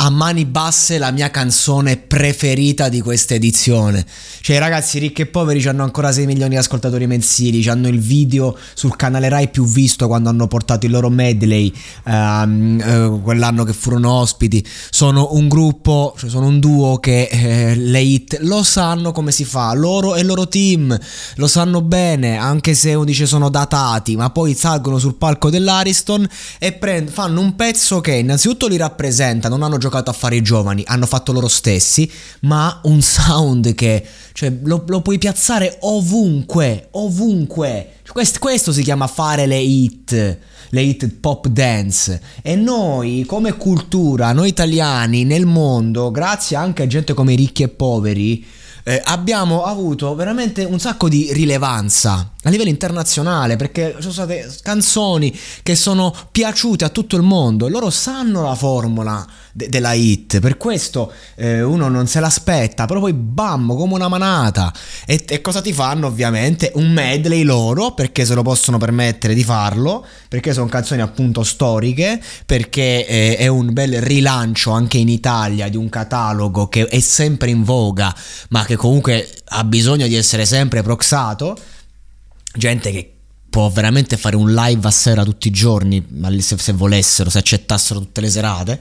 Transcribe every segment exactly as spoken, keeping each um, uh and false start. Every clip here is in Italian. A mani basse la mia canzone preferita di questa edizione. Cioè ragazzi, Ricchi e Poveri hanno ancora sei milioni di ascoltatori mensili, hanno il video sul canale Rai più visto quando hanno portato il loro medley ehm, eh, quell'anno che furono ospiti. Sono un gruppo, cioè sono un duo che eh, le hit lo sanno come si fa, loro e il loro team lo sanno bene, anche se uno dice sono datati, ma poi salgono sul palco dell'Ariston e prend- fanno un pezzo che innanzitutto li rappresenta, non hanno giocato giocato a fare i giovani, hanno fatto loro stessi, ma un sound che cioè lo, lo puoi piazzare ovunque, ovunque. Questo, questo si chiama fare le hit, le hit pop dance. E noi come cultura, noi italiani nel mondo, grazie anche a gente come Ricchi e Poveri, Eh, abbiamo avuto veramente un sacco di rilevanza a livello internazionale, perché sono state canzoni che sono piaciute a tutto il mondo e loro sanno la formula de- della hit, per questo eh, uno non se l'aspetta, però poi bam, come una manata. E-, e cosa ti fanno ovviamente? Un medley loro, perché se lo possono permettere di farlo, perché sono canzoni appunto storiche, perché eh, è un bel rilancio anche in Italia di un catalogo che è sempre in voga ma che comunque ha bisogno di essere sempre proxato. Gente che può veramente fare un live a sera tutti i giorni, se volessero, se accettassero tutte le serate,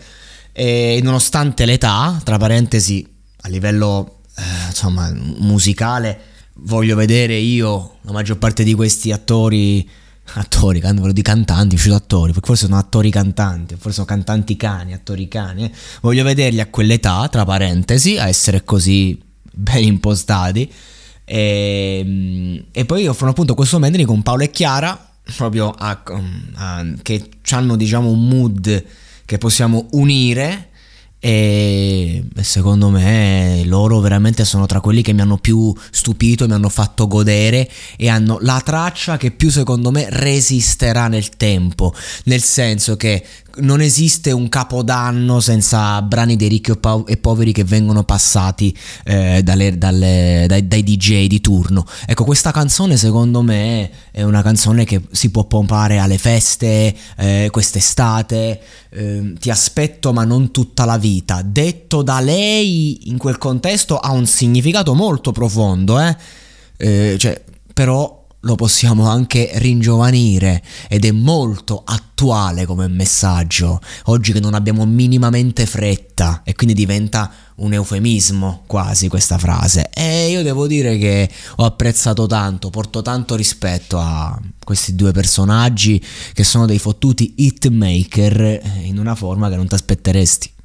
e nonostante l'età, tra parentesi, a livello eh, insomma musicale, voglio vedere io la maggior parte di questi attori attori, di cantanti, uscito attori, perché forse sono attori cantanti, forse sono cantanti cani, attori cani, eh. Voglio vederli a quell'età, tra parentesi, a essere così ben impostati. E, e poi offrono appunto questo medley con Paola e Chiara, proprio a, a, che hanno diciamo un mood che possiamo unire, e secondo me loro veramente sono tra quelli che mi hanno più stupito, mi hanno fatto godere e hanno la traccia che più secondo me resisterà nel tempo, nel senso che non esiste un capodanno senza brani dei Ricchi e Poveri che vengono passati eh, dalle, dalle, dai, dai D J di turno. Ecco, questa canzone secondo me è una canzone che si può pompare alle feste eh, quest'estate. eh, Ti aspetto ma non tutta la vita, detto da lei in quel contesto ha un significato molto profondo, eh? Eh, cioè, però lo possiamo anche ringiovanire ed è molto attuale come messaggio oggi che non abbiamo minimamente fretta, e quindi diventa un eufemismo quasi questa frase. E io devo dire che ho apprezzato tanto, porto tanto rispetto a questi due personaggi che sono dei fottuti hitmaker in una forma che non ti aspetteresti.